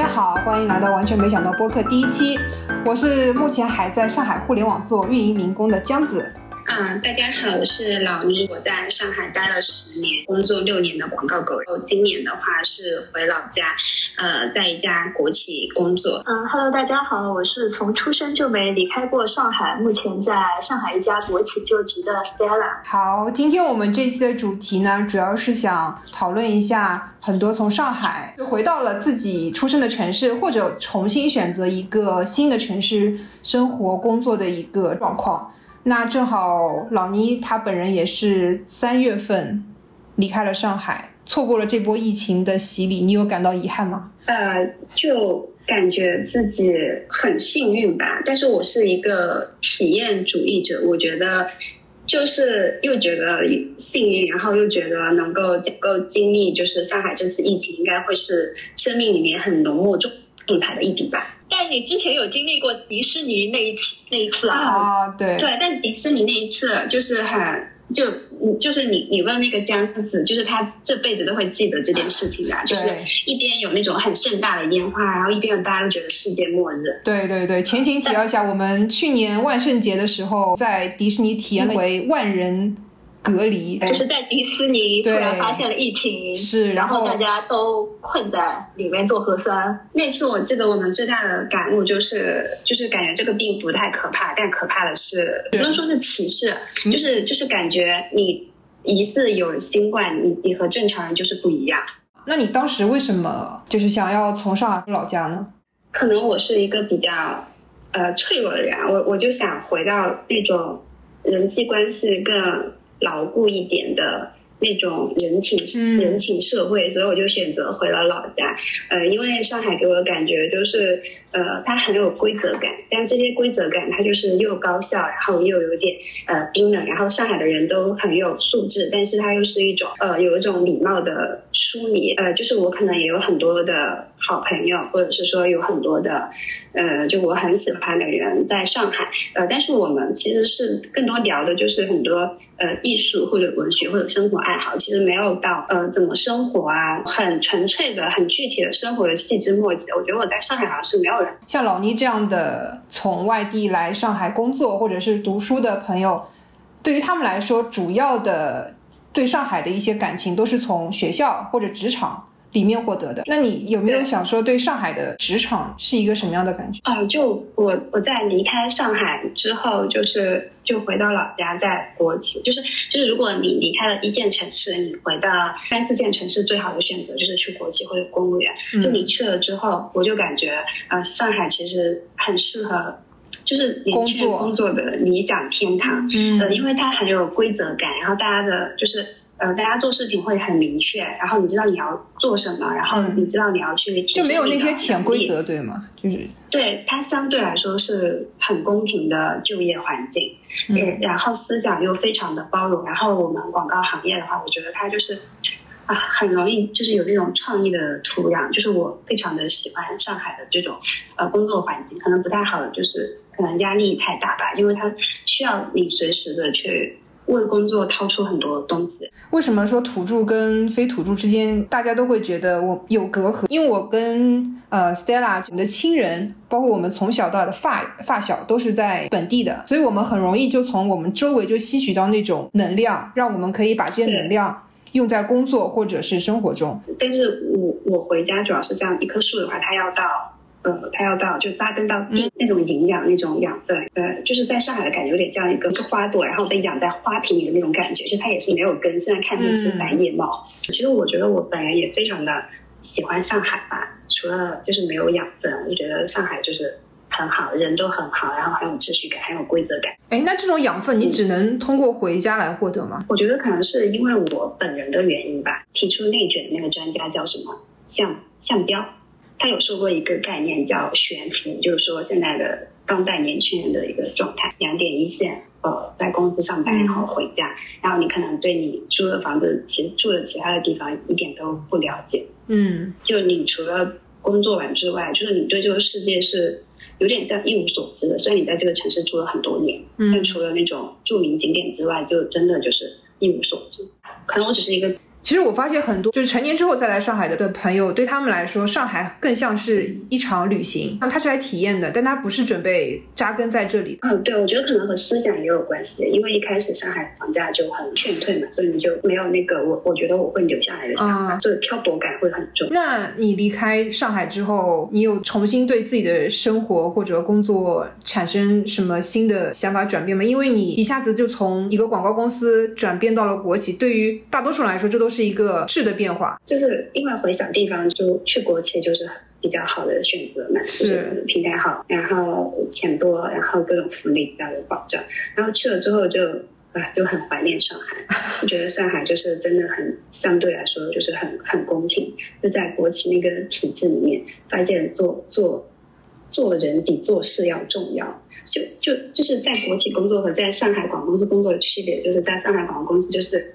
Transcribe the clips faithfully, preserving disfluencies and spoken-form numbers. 家好，欢迎来到完全没想到播客第一期，我是目前还在上海互联网做运营民工的姜子。嗯，大家好，我是老妮，我在上海待了十年，工作六年的广告狗。今年的话是回老家，呃，在一家国企工作。嗯 ，Hello， 大家好，我是从出生就没离开过上海，目前在上海一家国企就职的 Stella。好，今天我们这期的主题呢，主要是想讨论一下很多从上海就回到了自己出生的城市，或者重新选择一个新的城市生活工作的一个状况。那正好老妮她本人也是三月份离开了上海，错过了这波疫情的洗礼，你有感到遗憾吗？呃，就感觉自己很幸运吧，但是我是一个体验主义者，我觉得就是又觉得幸运，然后又觉得能够够经历就是上海这次疫情应该会是生命里面很浓墨重彩的一笔吧。但你之前有经历过迪士尼那一次那一次啊？啊，对对，但迪士尼那一次就是很就就是你你问那个姜子，就是他这辈子都会记得这件事情的、啊，就是一边有那种很盛大的烟花，然后一边有大家都觉得世界末日。对对对，前情提要一下，我们去年万圣节的时候在迪士尼体验为万人隔离，就是在迪士尼突然发现了疫情，是然后大家都困在里面做核酸。那次我记得我们最大的感悟就是就是感觉这个病不太可怕，但可怕的是不能说是歧视，就是就是感觉你疑似有新冠，你你和正常人就是不一样。那你当时为什么就是想要从上海回老家呢？可能我是一个比较呃脆弱的人，我我就想回到那种人际关系更牢固一点的那种人情、嗯、人情社会，所以我就选择回了老家。呃，因为上海给我的感觉就是，呃，它很有规则感，但这些规则感它就是又高效，然后又有点呃冰冷。然后上海的人都很有素质，但是它又是一种呃有一种礼貌的疏离。呃，就是我可能也有很多的好朋友，或者是说有很多的呃，就我很喜欢的人在上海。呃，但是我们其实是更多聊的就是很多。呃，艺术或者文学或者生活爱好，其实没有到呃怎么生活啊，很纯粹的、很具体的生活的细枝末节。我觉得我在上海好像是没有人像老妮这样的从外地来上海工作或者是读书的朋友，对于他们来说，主要的对上海的一些感情都是从学校或者职场里面获得的。那你有没有想说对上海的职场是一个什么样的感觉？呃、就我我在离开上海之后，就是就回到老家，在国企，就是就是如果你离开了一线城市，你回到三四线城市，最好的选择就是去国企或者公务员。嗯、就你去了之后，我就感觉呃上海其实很适合。就是年轻人工作的理想天堂，嗯，呃，因为它很有规则感，然后大家的就是呃，大家做事情会很明确，然后你知道你要做什么，然后你知道你要去提升你的能力，就没有那些潜规则，对吗？就是对它相对来说是很公平的就业环境，嗯，然后思想又非常的包容，然后我们广告行业的话，我觉得它就是。啊，很容易就是有那种创意的土壤，就是我非常的喜欢上海的这种呃工作环境，可能不太好的就是可能压力太大吧，因为它需要你随时的去为工作掏出很多东西。为什么说土著跟非土著之间大家都会觉得我有隔阂？因为我跟呃 Stella 我们的亲人，包括我们从小到的发发小都是在本地的，所以我们很容易就从我们周围就吸取到那种能量，让我们可以把这些能量用在工作或者是生活中。但是我我回家主要是像一棵树的话，它要到呃，它要到就扎根到地、嗯、那种营养那种养分，呃，就是在上海的感觉有点像一个花朵，然后被养在花瓶里的那种感觉，就它也是没有根，虽然看着是白叶茂、嗯。其实我觉得我本人也非常的喜欢上海吧，除了就是没有养分，我就觉得上海就是很好，人都很好，然后很有秩序感，很有规则感。哎，那这种养分你只能通过回家来获得吗？我觉得可能是因为我本人的原因吧。提出内卷的那个专家叫什么？项项彪，他有说过一个概念叫悬浮，就是说现在的当代年轻人的一个状态，两点一线，呃，在公司上班然后回家，然后你可能对你租的房子，其实住的其他的地方一点都不了解。嗯，就你除了工作完之外，就是你对这个世界是。有点像一无所知的，虽然你在这个城市住了很多年，嗯，但除了那种著名景点之外，就真的就是一无所知。可能我只是一个其实我发现很多就是成年之后再来上海的朋友，对他们来说上海更像是一场旅行，他是来体验的，但他不是准备扎根在这里。嗯，对，我觉得可能和思想也有关系，因为一开始上海房价就很劝退嘛，所以你就没有那个我我觉得我会留下来的想法，嗯，所以漂泊感会很重。那你离开上海之后，你有重新对自己的生活或者工作产生什么新的想法转变吗？因为你一下子就从一个广告公司转变到了国企，对于大多数人来说这都是一个质的变化，就是因为回小地方就去国企就是比较好的选择嘛，就是平台好，然后钱多，然后各种福利比较有保障，然后去了之后就啊，就很怀念上海。我觉得上海就是真的很相对来说就是很很公平，就在国企那个体制里面，发现做做做人比做事要重要。就就就是在国企工作和在上海广告公司工作的区别，就是在上海广告公司就是，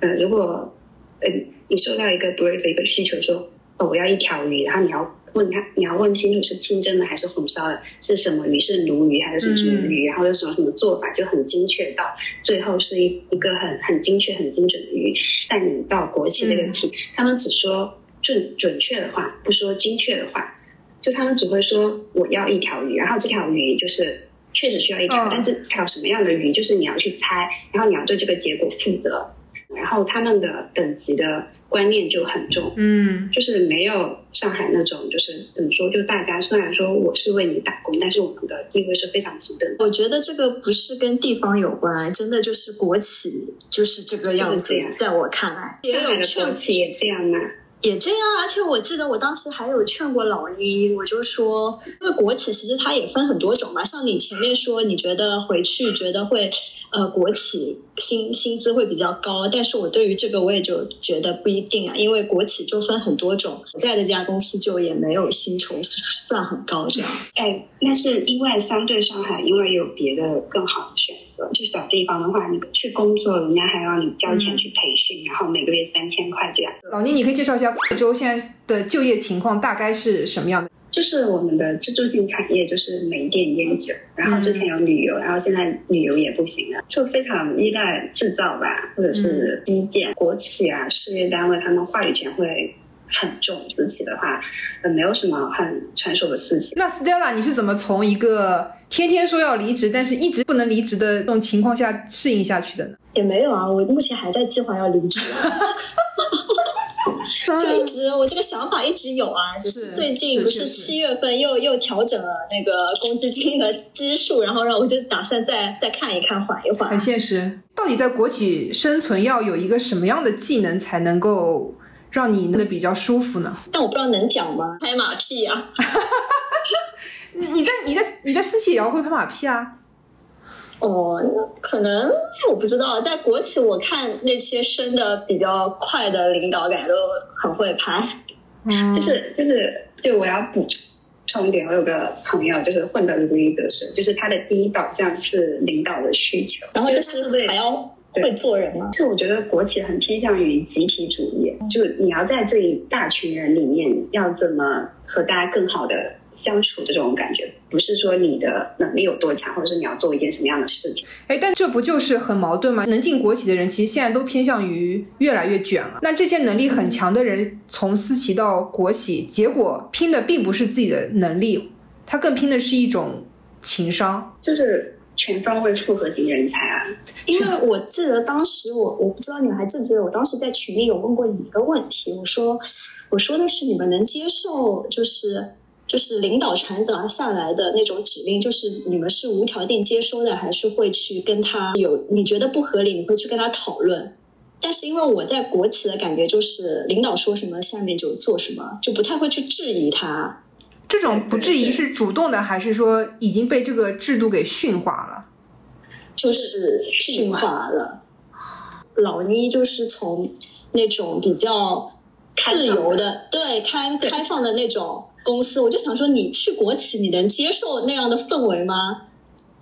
呃，如果呃你收到一个 brief 一个需求说，哦，我要一条鱼，然后你要问他，你要问清楚是清蒸的还是红烧的，是什么鱼，是鲈鱼还是什么鱼，嗯，然后有什么什么做法，就很精确到最后是一一个很很精确很精准的鱼。但你到国企这个题，嗯，他们只说准准确的话，不说精确的话，就他们只会说我要一条鱼，然后这条鱼就是确实需要一条，哦，但是这条什么样的鱼就是你要去猜，然后你要对这个结果负责。然后他们的等级的观念就很重，嗯，就是没有上海那种就是怎么说，就大家虽然说我是为你打工，但是我们的地位是非常平等的。我觉得这个不是跟地方有关，真的就是国企就是这个样子，在我看来上海的国企也这样嘛，也这样。而且我记得我当时还有劝过老一，我就说因为国企其实它也分很多种嘛，像你前面说你觉得回去觉得会呃国企薪薪资会比较高，但是我对于这个我也就觉得不一定啊，因为国企就分很多种，我在的这家公司就也没有薪酬算很高这样。哎，那是因为相对上海因为有别的更好的选择，去小地方的话你去工作人家还要你交钱去培训，嗯，然后每个月三千块这样。老倪，你可以介绍一下贵州现在的就业情况大概是什么样的？就是我们的支柱性产业就是煤电烟酒，然后之前有旅游，嗯，然后现在旅游也不行了，就非常依赖制造吧或者是基建，嗯，国企啊事业单位他们话语权会很重，私企的话没有什么很成熟的事情。那 Stella 你是怎么从一个天天说要离职但是一直不能离职的这种情况下适应下去的呢？也没有啊，我目前还在计划要离职就一直我这个想法一直有啊，就是最近不是七月份又又调整了那个公积金的基数，然后让我就打算再再看一看缓一缓。很现实，到底在国企生存要有一个什么样的技能才能够让你弄得比较舒服呢？但我不知道能讲吗？拍马屁啊你在你在你在私企也要会拍马屁啊？哦，可能我不知道，在国企我看那些升的比较快的领导感都很会拍，嗯，就是就是就我要补充点，我有个朋友就是混得如鱼得水，就是他的第一导向是领导的需求，然后就是还要会做人吗？就我觉得国企很偏向于集体主义，就你要在这一大群人里面要怎么和大家更好的相处，这种感觉不是说你的能力有多强，或者是你要做一件什么样的事情。哎，但这不就是很矛盾吗？能进国企的人其实现在都偏向于越来越卷了，那这些能力很强的人从私企到国企，结果拼的并不是自己的能力，他更拼的是一种情商，就是全方位复合型人才啊。因为我记得当时我我不知道你们还记不记得，我当时在群里有问过你一个问题，我说我说的是你们能接受就是就是领导传达下来的那种指令，就是你们是无条件接收的，还是会去跟他有你觉得不合理你会去跟他讨论？但是因为我在国企的感觉就是领导说什么下面就做什么，就不太会去质疑他。这种不质疑是主动的还是说已经被这个制度给驯化了？就是驯化了。老倪就是从那种比较自由的对开开放的那种公司，我就想说你去国企你能接受那样的氛围吗？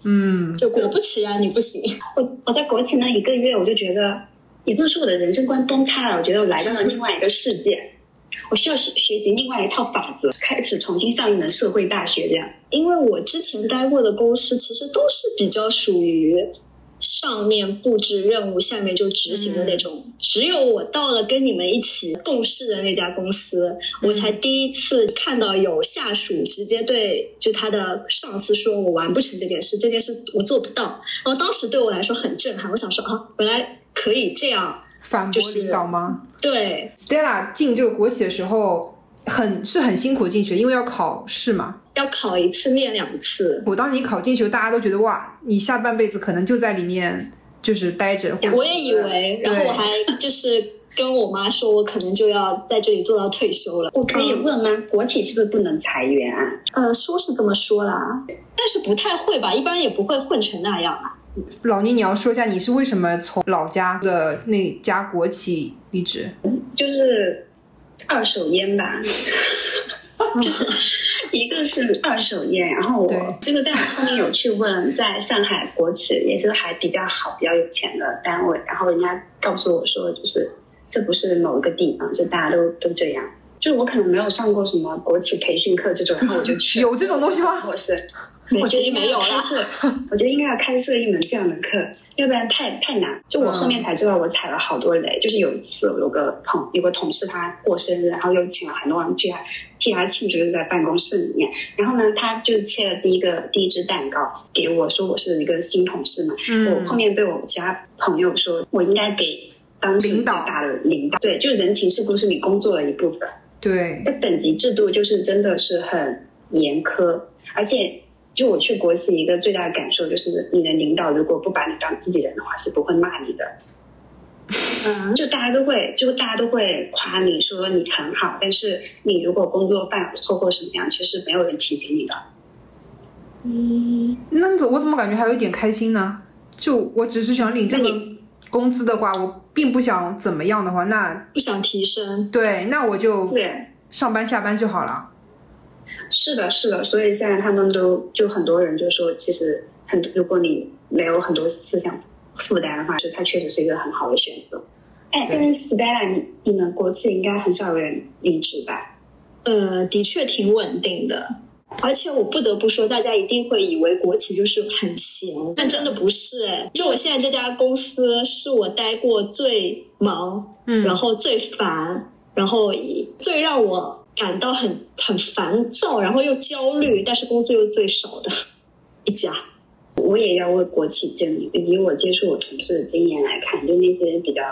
嗯，就果不其然，啊，你不行。我我在国企那一个月我就觉得也不是我的人生观崩塌了，我觉得我来到了另外一个世界，我需要学习另外一套法则，开始重新上一门社会大学这样。因为我之前待过的公司其实都是比较属于上面布置任务下面就执行的那种、嗯、只有我到了跟你们一起共事的那家公司、嗯、我才第一次看到有下属直接对就他的上司说我完不成这件事这件事我做不到，然后当时对我来说很震撼，我想说啊，原来可以这样反驳领导吗、就是、对 Stella 进这个国企的时候很是很辛苦进去，因为要考试嘛，要考一次面两次。我当时一考进去大家都觉得哇你下半辈子可能就在里面就是待着，我也以为，然后我还就是跟我妈说我可能就要在这里做到退休了。我可以问吗、嗯、国企是不是不能裁员啊？呃，说是这么说啦，但是不太会吧，一般也不会混成那样啊。老妮你要说一下你是为什么从老家的那家国企离职？就是二手烟吧就是一个是二手烟，然后我就是在后面有去问在上海国企也是还比较好比较有钱的单位，然后人家告诉我说就是这不是某一个地方，就大家都都这样，就我可能没有上过什么国企培训课这种，然后我就去有这种东西吗？我是我觉得没有了，我觉得应该要开设一门这样的课，要不然太太难。就我后面才知道我踩了好多雷、嗯、就是有一次有个同有个同事他过生日，然后又请了很多人去替他庆祝，就在办公室里面，然后呢他就切了第一个第一只蛋糕给我，说我是一个新同事嘛、嗯、我后面对我其他朋友说我应该给当时领导大的领导，对，就人情世故是你工作的一部分，对，那等级制度就是真的是很严苛，而且就我去国企一个最大的感受就是你的领导如果不把你当自己人的话是不会骂你的，嗯，就大家都会就大家都会夸你说你很好，但是你如果工作犯错或什么样其实没有人提醒你的。嗯，那我怎么感觉还有一点开心呢？就我只是想领这个工资的话，我并不想怎么样的话，那不想提升，对，那我就上班下班就好了。是的是的，所以现在他们都就很多人就说其实很如果你没有很多思想负担的话，就它确实是一个很好的选择。哎，但是 Stella 你, 你们国企应该很少有人离职吧？呃，的确挺稳定的，而且我不得不说大家一定会以为国企就是很闲，但真的不是、欸、就我现在这家公司是我待过最忙、嗯、然后最烦，然后最让我感到很很烦躁，然后又焦虑，但是工资又最少的一家。我也要为国企证明，以我接触我同事的经验来看，就那些比较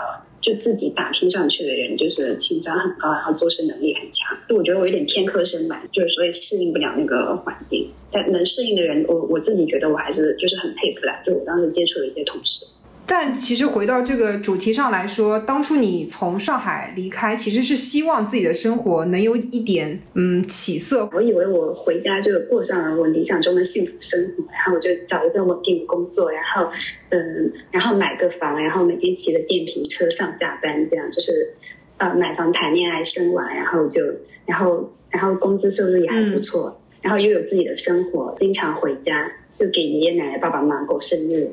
就自己打拼上去的人，就是情商很高，然后做事能力很强。就我觉得我有点偏科生吧，就是所以适应不了那个环境。但能适应的人，我我自己觉得我还是就是很佩服的。就我当时接触的一些同事。但其实回到这个主题上来说，当初你从上海离开其实是希望自己的生活能有一点嗯起色。我以为我回家就过上了我理想中的幸福生活，然后我就找一份稳定的工作，然后嗯然后买个房，然后每天骑着电瓶车上下班，这样就是呃买房谈恋爱生娃，然后就然后然后工资收入也还不错、嗯、然后又有自己的生活，经常回家就给爷爷奶奶爸爸妈妈过生日，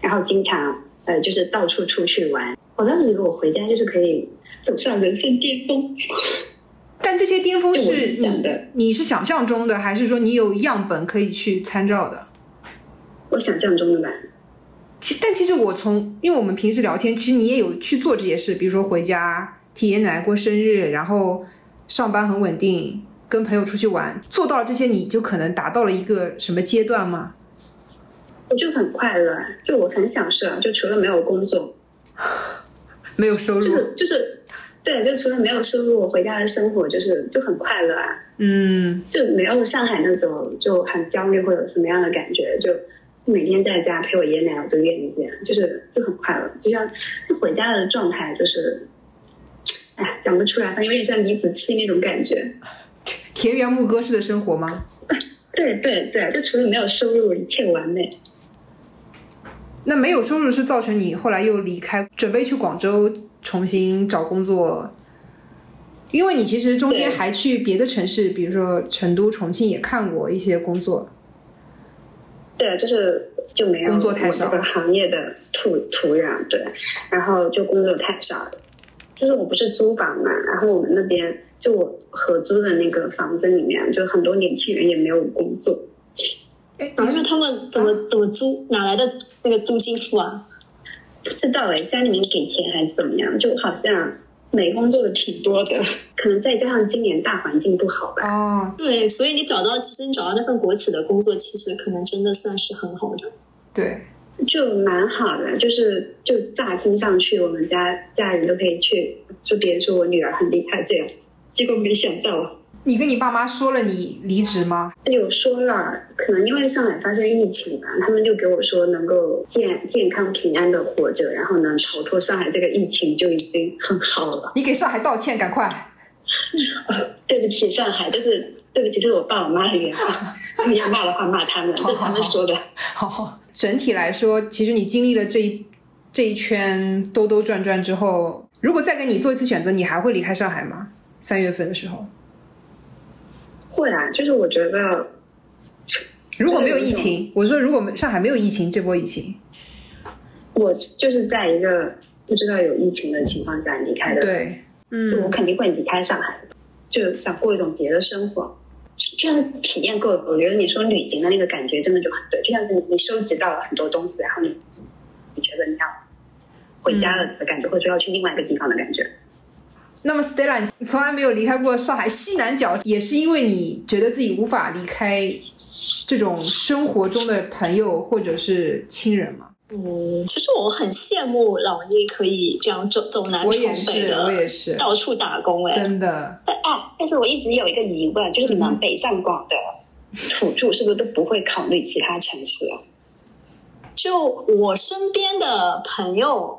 然后经常呃，就是到处出去玩。我当时以为我回家就是可以走上人生巅峰，但这些巅峰是你的，你是想象中的，还是说你有样本可以去参照的？我想象中的吧。但其实我从，因为我们平时聊天，其实你也有去做这些事，比如说回家替爷爷奶奶过生日，然后上班很稳定，跟朋友出去玩，做到了这些，你就可能达到了一个什么阶段吗？我就很快乐，就我很享受，就除了没有工作没有收入，就是就是对，就除了没有收入，我回家的生活就是就很快乐啊，嗯，就没有上海那种就很焦虑或者什么样的感觉，就每天在家陪我爷爷奶奶我都愿意这样，就是就很快乐，就像就回家的状态就是哎讲不出来，有点像李子柒那种感觉，田园牧歌式的生活吗？对对对，就除了没有收入一切完美。那没有收入是造成你后来又离开，准备去广州重新找工作，因为你其实中间还去别的城市，比如说成都、重庆也看过一些工作。对，就是就没有工作太少，这个行业的土土壤，对，然后就工作太少了。就是我不是租房嘛，然后我们那边就我合租的那个房子里面，就很多年轻人也没有工作。哎，那他们怎么怎么租，哪来的那个租金付啊？不知道哎，家里面给钱还是怎么样？就好像美工做的挺多的，可能再加上今年大环境不好吧。哦，对，所以你找到，其实你找到那份国企的工作，其实可能真的算是很好的。对，就蛮好的，就是就乍听上去，我们家家人都可以去，就别人说我女儿很厉害这样，结果没想到。你跟你爸妈说了你离职吗？有说了，可能因为上海发生疫情吧，他们就给我说能够健健康平安的活着，然后呢逃脱上海这个疫情就已经很好了。你给上海道歉，赶快！哦、对不起，上海，就是对不起，这是我爸我妈的原话，他们要骂的话骂他们，这是他们说的。好, 好, 好，整体来说，其实你经历了这一这一圈兜兜转转之后，如果再给你做一次选择，你还会离开上海吗？三月份的时候。会啊，就是我觉得如果没有疫情，我说如果上海没有疫情，这波疫情我就是在一个不知道有疫情的情况下离开的。对，嗯，我肯定会离开上海，就想过一种别的生活，就像体验够了。我觉得你说旅行的那个感觉真的就很对，就像是你收集到了很多东西，然后你你觉得你要回家了的感觉、嗯、或者要去另外一个地方的感觉。那么 Stella， 你从来没有离开过上海西南角，也是因为你觉得自己无法离开这种生活中的朋友或者是亲人吗？嗯，其实我很羡慕老聂可以这样走走南闯北的，我也是，我也是到处打工哎，真的。但啊，但是我一直有一个疑问，就是你们北上广的土著是不是都不会考虑其他城市啊？就我身边的朋友。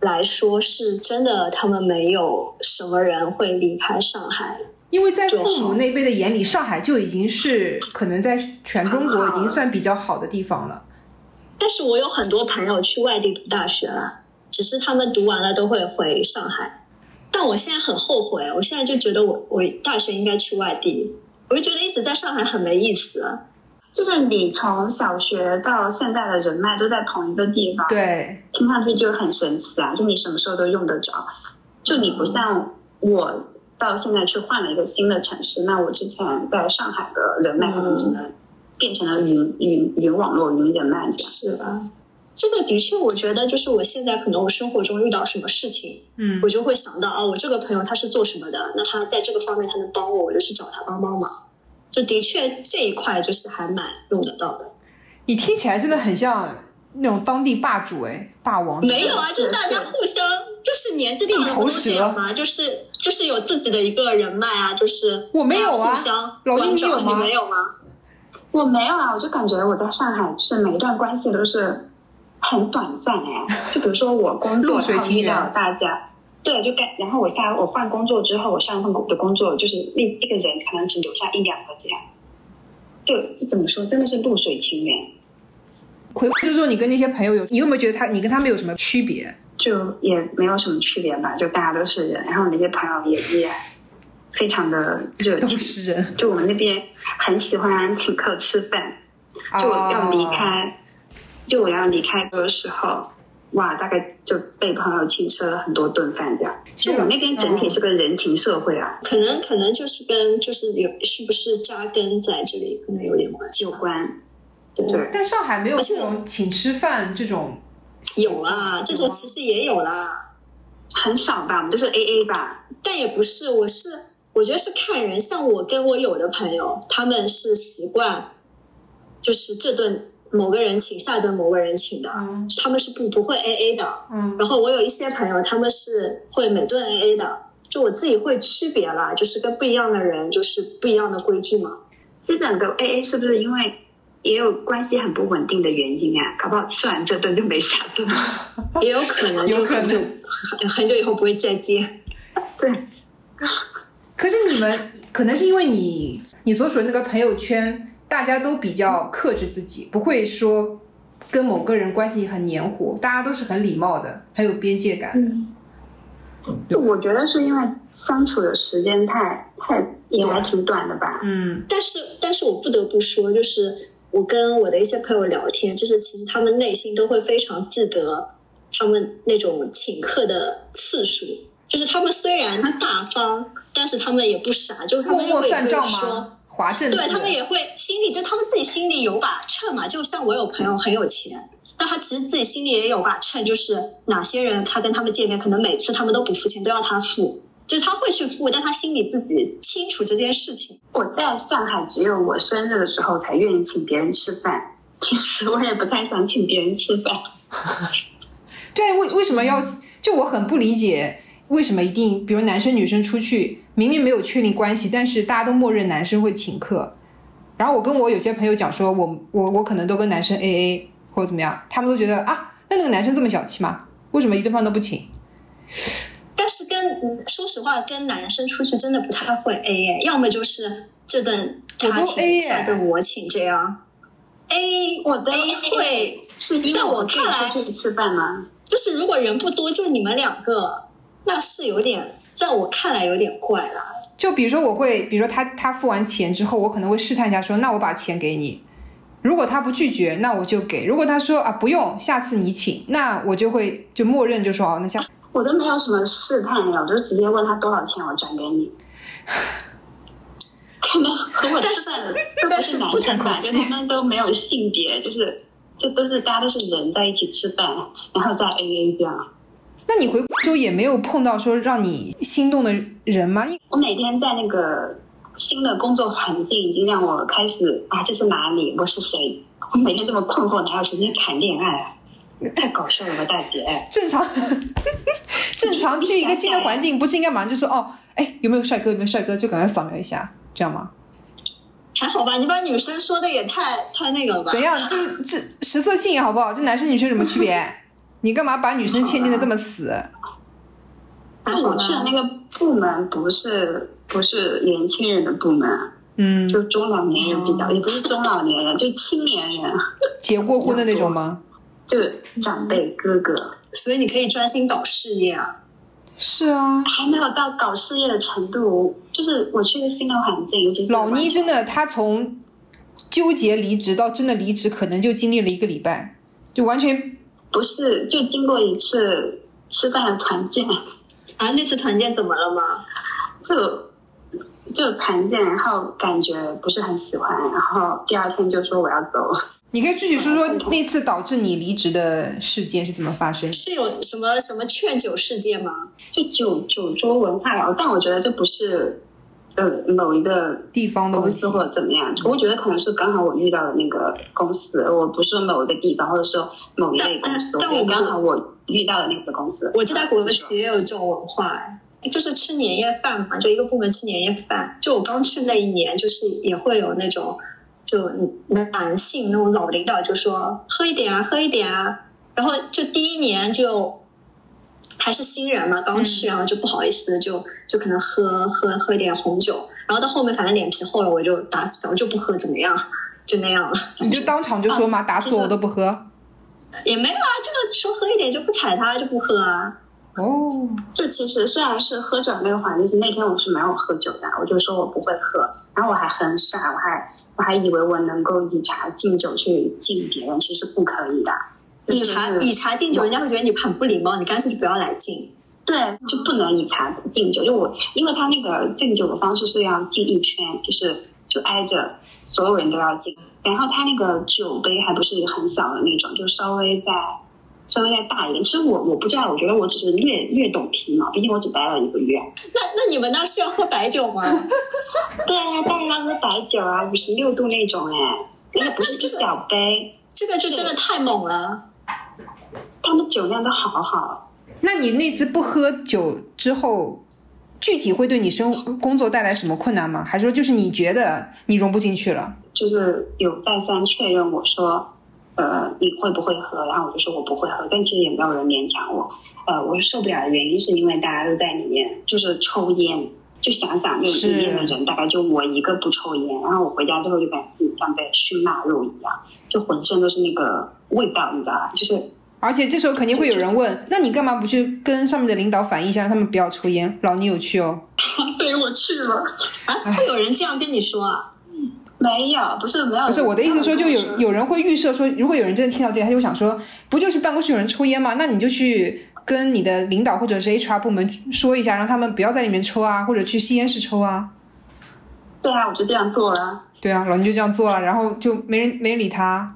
来说是真的，他们没有什么人会离开上海，因为在父母那辈的眼里，上海就已经是可能在全中国已经算比较好的地方了、啊、但是我有很多朋友去外地读大学了，只是他们读完了都会回上海。但我现在很后悔，我现在就觉得我我大学应该去外地，我就觉得一直在上海很没意思。就是你从小学到现在的人脉都在同一个地方，对，听上去就很神奇啊！就你什么时候都用得着，就你不像我到现在去换了一个新的城市，那我之前在上海的人脉可能只能变成了云、嗯、云云网络、云人脉这样。是啊，这个的确，我觉得就是我现在可能我生活中遇到什么事情，嗯，我就会想到啊、哦，我这个朋友他是做什么的，那他在这个方面他能帮我，我就去找他帮帮忙。就的确这一块就是还蛮用得到的。你听起来真的很像那种当地霸主哎，霸王。没有啊，就是大家互相，就是年纪大的不都这样吗？就是就是有自己的一个人脉啊，就是我没有啊，互相老弟你有吗？你没有吗？我没有啊，我就感觉我在上海是每一段关系都是很短暂哎，就比如说我工作然后遇到大家。对，就改，然后我下我换工作之后，我上一份的工作就是那这个人可能只留下一两个这样，就怎么说，真的是露水情缘。回顾就是说，你跟那些朋友有，你有没有觉得他，你跟他们有什么区别？就也没有什么区别吧，就大家都是人，然后那些朋友也也非常的热情，都是人。就我们那边很喜欢请客吃饭，就我要离开， oh. 就我要离开的时候。哇，大概就被朋友请吃了很多顿饭这样。其实我那边整体是个人情社会啊，可能可能就是跟就是有是不是扎根在这里可能有点关系有关。对，但上海没有这种请吃饭这种。有啊，这种其实也有啦，很少吧，我们就是 A A 吧。但也不是，我是我觉得是看人，像我跟我有的朋友，他们是习惯，就是这顿。某个人请，下顿某个人请的，嗯、他们是不不会 A A 的、嗯。然后我有一些朋友，他们是会每顿 A A 的。就我自己会区别啦，就是跟不一样的人，就是不一样的规矩嘛。基本的 A A 是不是因为也有关系很不稳定的原因啊？搞不好吃完这顿就没下顿，也有可能，有可能就很久以后不会再见。对。可是你们可能是因为你你所属的那个朋友圈。大家都比较克制自己，不会说跟某个人关系很黏糊，大家都是很礼貌的，很有边界感的、嗯、我觉得是因为相处的时间太太也还挺短的吧。嗯，但是但是我不得不说，就是我跟我的一些朋友聊天，就是其实他们内心都会非常记得他们那种请客的次数，就是他们虽然大方，但是他们也不傻，就是他们默默算账吗？划政治，对他们也会心里就他们自己心里有把秤嘛，就像我有朋友很有钱，但他其实自己心里也有把秤，就是哪些人他跟他们见面，可能每次他们都不付钱，都要他付，就是他会去付，但他心里自己清楚这件事情。我在上海只有我生日的时候才愿意请别人吃饭，其实我也不太想请别人吃饭。对，为为什么要？就我很不理解，为什么一定，比如男生女生出去，明明没有确立关系，但是大家都默认男生会请客。然后我跟我有些朋友讲说，我我我可能都跟男生 A A 或者怎么样，他们都觉得啊，那那个男生这么小气吗？为什么一顿饭都不请？但是跟说实话，跟男生出去真的不太会 A A， 要么就是这顿他请，下顿我请这样。A 我的 A 会是因为我看来出去吃饭吗？就是如果人不多，就你们两个，那是有点，在我看来有点怪了。就比如说我会，比如说他他付完钱之后，我可能会试探一下说，那我把钱给你。如果他不拒绝，那我就给；如果他说啊不用，下次你请，那我就会就默认就说哦，那下我都没有什么试探呀，我就直接问他多少钱，我转给你。可能和我吃饭的都不是男生吧，就他们都没有性别，就是就都是大家都是人在一起吃饭，然后在 A A 这样。那你回州也没有碰到说让你心动的人吗？我每天在那个新的工作环境已经让我开始啊，这是哪里？我是谁？我每天这么困惑，哪有时间谈恋爱啊？太搞笑了吧，大姐！正常，正常去一个新的环境，不是应该马上就说哦，哎，有没有帅哥？有没有帅哥？就赶快扫描一下。这样吗？还好吧，你把女生说的也太太那个了吧？怎样？这这食色性也好不好？就男生女生有什么区别？你干嘛把女生限定的这么死？但我去的那个部门不是不是年轻人的部门，嗯，就中老年人比较，嗯、也不是中老年人，就青年人，结过婚的那种吗？就长辈哥哥，所以你可以专心搞事业啊。是啊，还没有到搞事业的程度。就是我去新的环境，就是老妮真的，她从纠结离职到真的离职，可能就经历了一个礼拜，就完全不是。就经过一次吃饭的团建啊，那次团建怎么了吗？就就团建，然后感觉不是很喜欢，然后第二天就说我要走。你可以具体说说那次导致你离职的事件是怎么发生？是有什么什么劝酒事件吗？就酒酒桌文化了，但我觉得这不是呃某一个地方的公司或者怎么样，我觉得可能是刚好我遇到的那个公司，我不是某一个地方或者说某一类公司，但我刚好我遇到的那个公司。我记得国企也有这种文化，就是吃年夜饭嘛，就一个部门吃年夜饭。就我刚去那一年，就是也会有那种。就男性那种老领导就说喝一点啊喝一点啊，然后就第一年就还是新人嘛，刚去，然后就不好意思，就就可能喝喝喝一点红酒，然后到后面反正脸皮厚了，我就打死我就不喝怎么样，就那样了。你就当场就说嘛，打死我都不喝。也没有啊，就说喝一点就不踩他就不喝啊。哦，就其实虽然是喝酒那个环境，那天我是没有喝酒的，我就说我不会喝，然后我还很傻，我还。我还以为我能够以茶敬酒去敬别人，其实不可以的。以茶以茶敬酒，人家会觉得你很不礼貌，你干脆就不要来敬。对，就不能以茶敬酒。就我，因为他那个敬酒的方式是要敬一圈，就是就挨着所有人都要敬。然后他那个酒杯还不是很小的那种，就稍微再稍微再大一点。其实我我不知道，我觉得我只是略略懂皮毛，毕竟我只待了一个月。那那你们那是要喝白酒吗？对啊，当然要喝白酒啊，五十六度那种哎，那不是一小杯，这个就真的太猛了。他们酒量都好好。那你那次不喝酒之后，具体会对你生工作带来什么困难吗？还是说就是你觉得你融不进去了？就是有再三确认我说，呃，你会不会喝？然后我就说我不会喝，但其实也没有人勉强我。呃，我受不了的原因是因为大家都在里面就是抽烟。就想想那一面的人大概就我一个不抽烟，然后我回家之后就感觉自己像被熏腊肉一样，就浑身都是那个味道，你知道吧？就是而且这时候肯定会有人问，那你干嘛不去跟上面的领导反映一下，让他们不要抽烟？老妮有去哦。对，我去了啊。会有人这样跟你说啊？没有，不是没有，不是我的意思说，就有有人会预设说，如果有人真的听到这个，他就想说，不就是办公室有人抽烟吗？那你就去跟你的领导或者是 H R 部门说一下，让他们不要在里面抽啊，或者去吸烟室抽啊。对啊，我就这样做了。对啊，老牛就这样做了，然后就没人没人理他。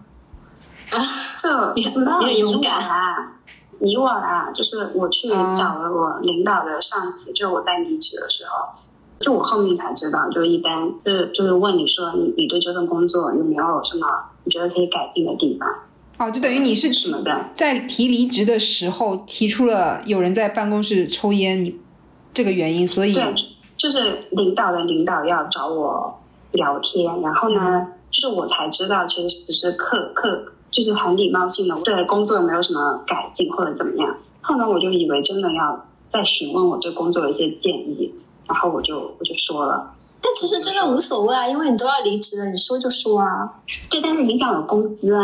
啊，这你很勇敢啊！你我啊，就是我去找了我领导的上级，啊、就我在离职的时候，就我后面才知道，就一般就是就是问你说你你对这份工作有没有什么你觉得可以改进的地方？哦，就等于你是什么的？在提离职的时候提出了有人在办公室抽烟，你这个原因，所以对，就是领导的领导要找我聊天，然后呢，就是我才知道其实只是客客。就是很礼貌性的对工作有没有什么改进或者怎么样，后来我就以为真的要再询问我对工作的一些建议，然后我就我就说了，但其实真的无所谓啊，因为你都要离职了，你说就说啊。对，但是影响了工资啊。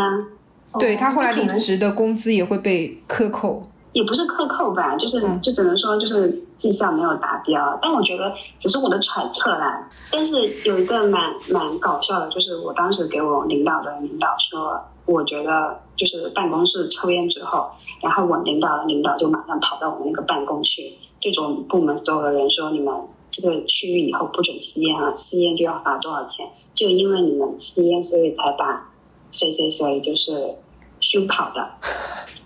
对，他后来离职的工资也会被克扣，也不是克扣吧，就是就只能说就是绩效没有达标，但我觉得只是我的揣测啦。但是有一个蛮蛮搞笑的，就是我当时给我领导的领导说我觉得就是办公室抽烟之后，然后我领导的领导就马上跑到我那个办公去，对着我们部门所有的人说，你们这个区域以后不准吸烟啊，吸烟就要罚多少钱，就因为你们吸烟所以才把谁谁谁就是熏跑的。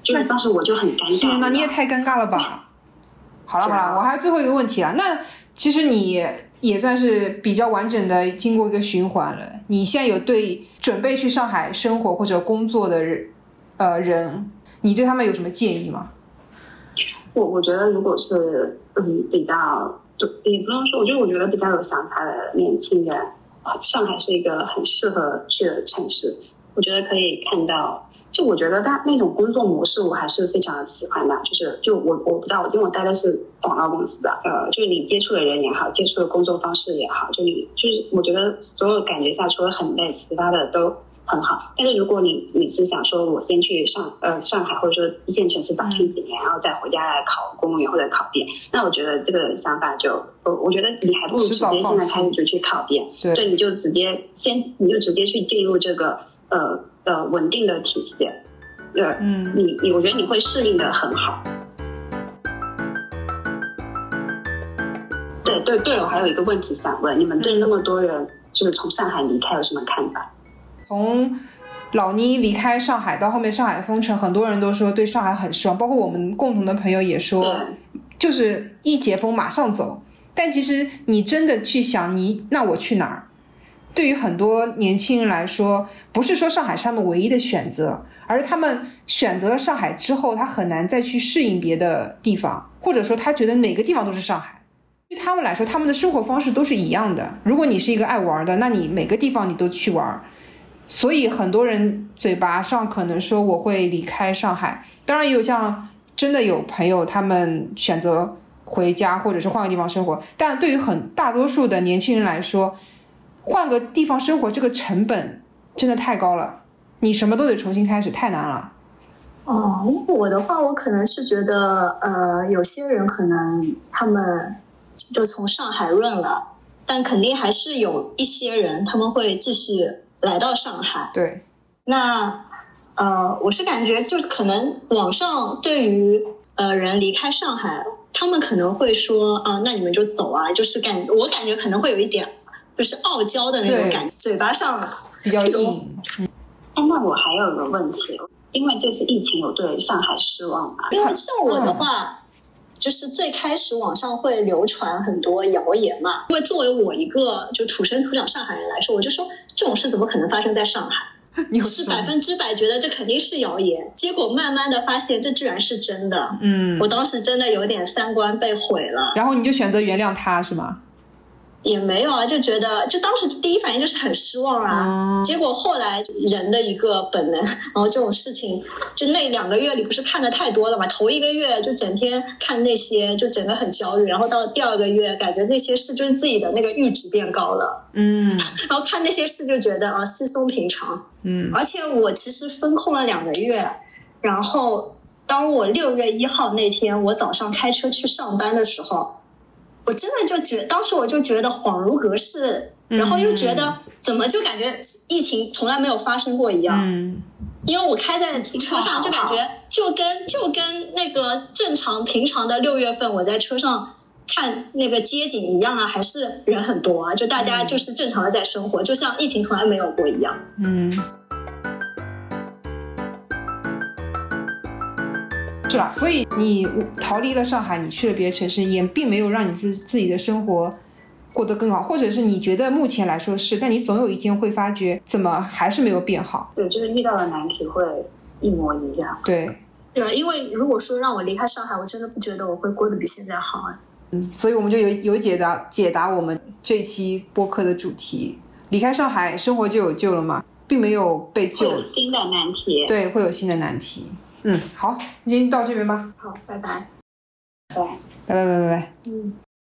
就是当时我就很尴尬。天哪，你也太尴尬了吧。好了好了，我还有最后一个问题啊，那其实你也算是比较完整的经过一个循环了，你现在有对准备去上海生活或者工作的人、呃、人你对他们有什么建议吗？我我觉得如果是嗯比较就也不能说，我觉得我觉得比较有想法的年轻人，上海是一个很适合去的城市，我觉得可以看到，就我觉得他那种工作模式我还是非常喜欢的，就是就我我不知道，因为我待的是广告公司的，呃，就是你接触的人也好，接触的工作方式也好，就你就是我觉得所有感觉下除了很累，其他的都很好。但是如果你你是想说我先去上呃上海或者说一线城市打拼几年，然后再回家来考公务员或者考编，那我觉得这个想法就我我觉得你还不如直接现在开始就去考编，对，你就直接先你就直接去进入这个呃。呃，稳定的体系，对，嗯，你你，我觉得你会适应的很好。对对对，我还有一个问题想问，你们对那么多人就是从上海离开有什么看法？从老妮离开上海到后面上海封城，很多人都说对上海很失望，包括我们共同的朋友也说，就是一解封马上走。但其实你真的去想你，你那我去哪儿？对于很多年轻人来说，不是说上海是他们唯一的选择，而是他们选择了上海之后，他很难再去适应别的地方，或者说他觉得每个地方都是上海。对他们来说，他们的生活方式都是一样的。如果你是一个爱玩的，那你每个地方你都去玩。所以很多人嘴巴上可能说我会离开上海，当然也有像真的有朋友他们选择回家或者是换个地方生活，但对于很大多数的年轻人来说，换个地方生活这个成本真的太高了，你什么都得重新开始，太难了。哦，我的话，我可能是觉得，呃，有些人可能他们就从上海润了，但肯定还是有一些人他们会继续来到上海。对，那呃，我是感觉就可能网上对于呃人离开上海，他们可能会说啊，那你们就走啊，就是感我感觉可能会有一点。就是傲娇的那种感觉，嘴巴上比较硬。哎、嗯，那我还有一个问题，因为这次疫情，我对上海失望嘛。因为像我的话、嗯，就是最开始网上会流传很多谣言嘛。因为作为我一个就土生土长上海人来说，我就说这种事怎么可能发生在上海？你是百分之百觉得这肯定是谣言，结果慢慢的发现这居然是真的。嗯，我当时真的有点三观被毁了。然后你就选择原谅他，是吗？也没有啊，就觉得就当时第一反应就是很失望啊、嗯、结果后来人的一个本能，然后这种事情就那两个月里不是看的太多了嘛，头一个月就整天看那些就整个很焦虑，然后到第二个月感觉那些事就是自己的那个阈值变高了，嗯，然后看那些事就觉得啊稀松平常，嗯，而且我其实封控了两个月，然后当我六月一号那天我早上开车去上班的时候，我真的就觉得，当时我就觉得恍如隔世，然后又觉得怎么就感觉疫情从来没有发生过一样。嗯，因为我开在车上就感觉就跟就跟那个正常平常的六月份我在车上看那个街景一样啊，还是人很多啊，就大家就是正常的在生活，就像疫情从来没有过一样。嗯，是吧？所以你逃离了上海，你去了别的城市，也并没有让你自自己的生活过得更好，或者是你觉得目前来说是，但你总有一天会发觉怎么还是没有变好。对，就是遇到的难题会一模一样。对对，因为如果说让我离开上海，我真的不觉得我会过得比现在好啊。嗯，所以我们就有有解答解答我们这期播客的主题，离开上海生活就有救了吗？并没有被救，会有新的难题。对，会有新的难题。嗯，好，今天到这边吧。好，拜拜。拜拜拜拜拜拜。嗯。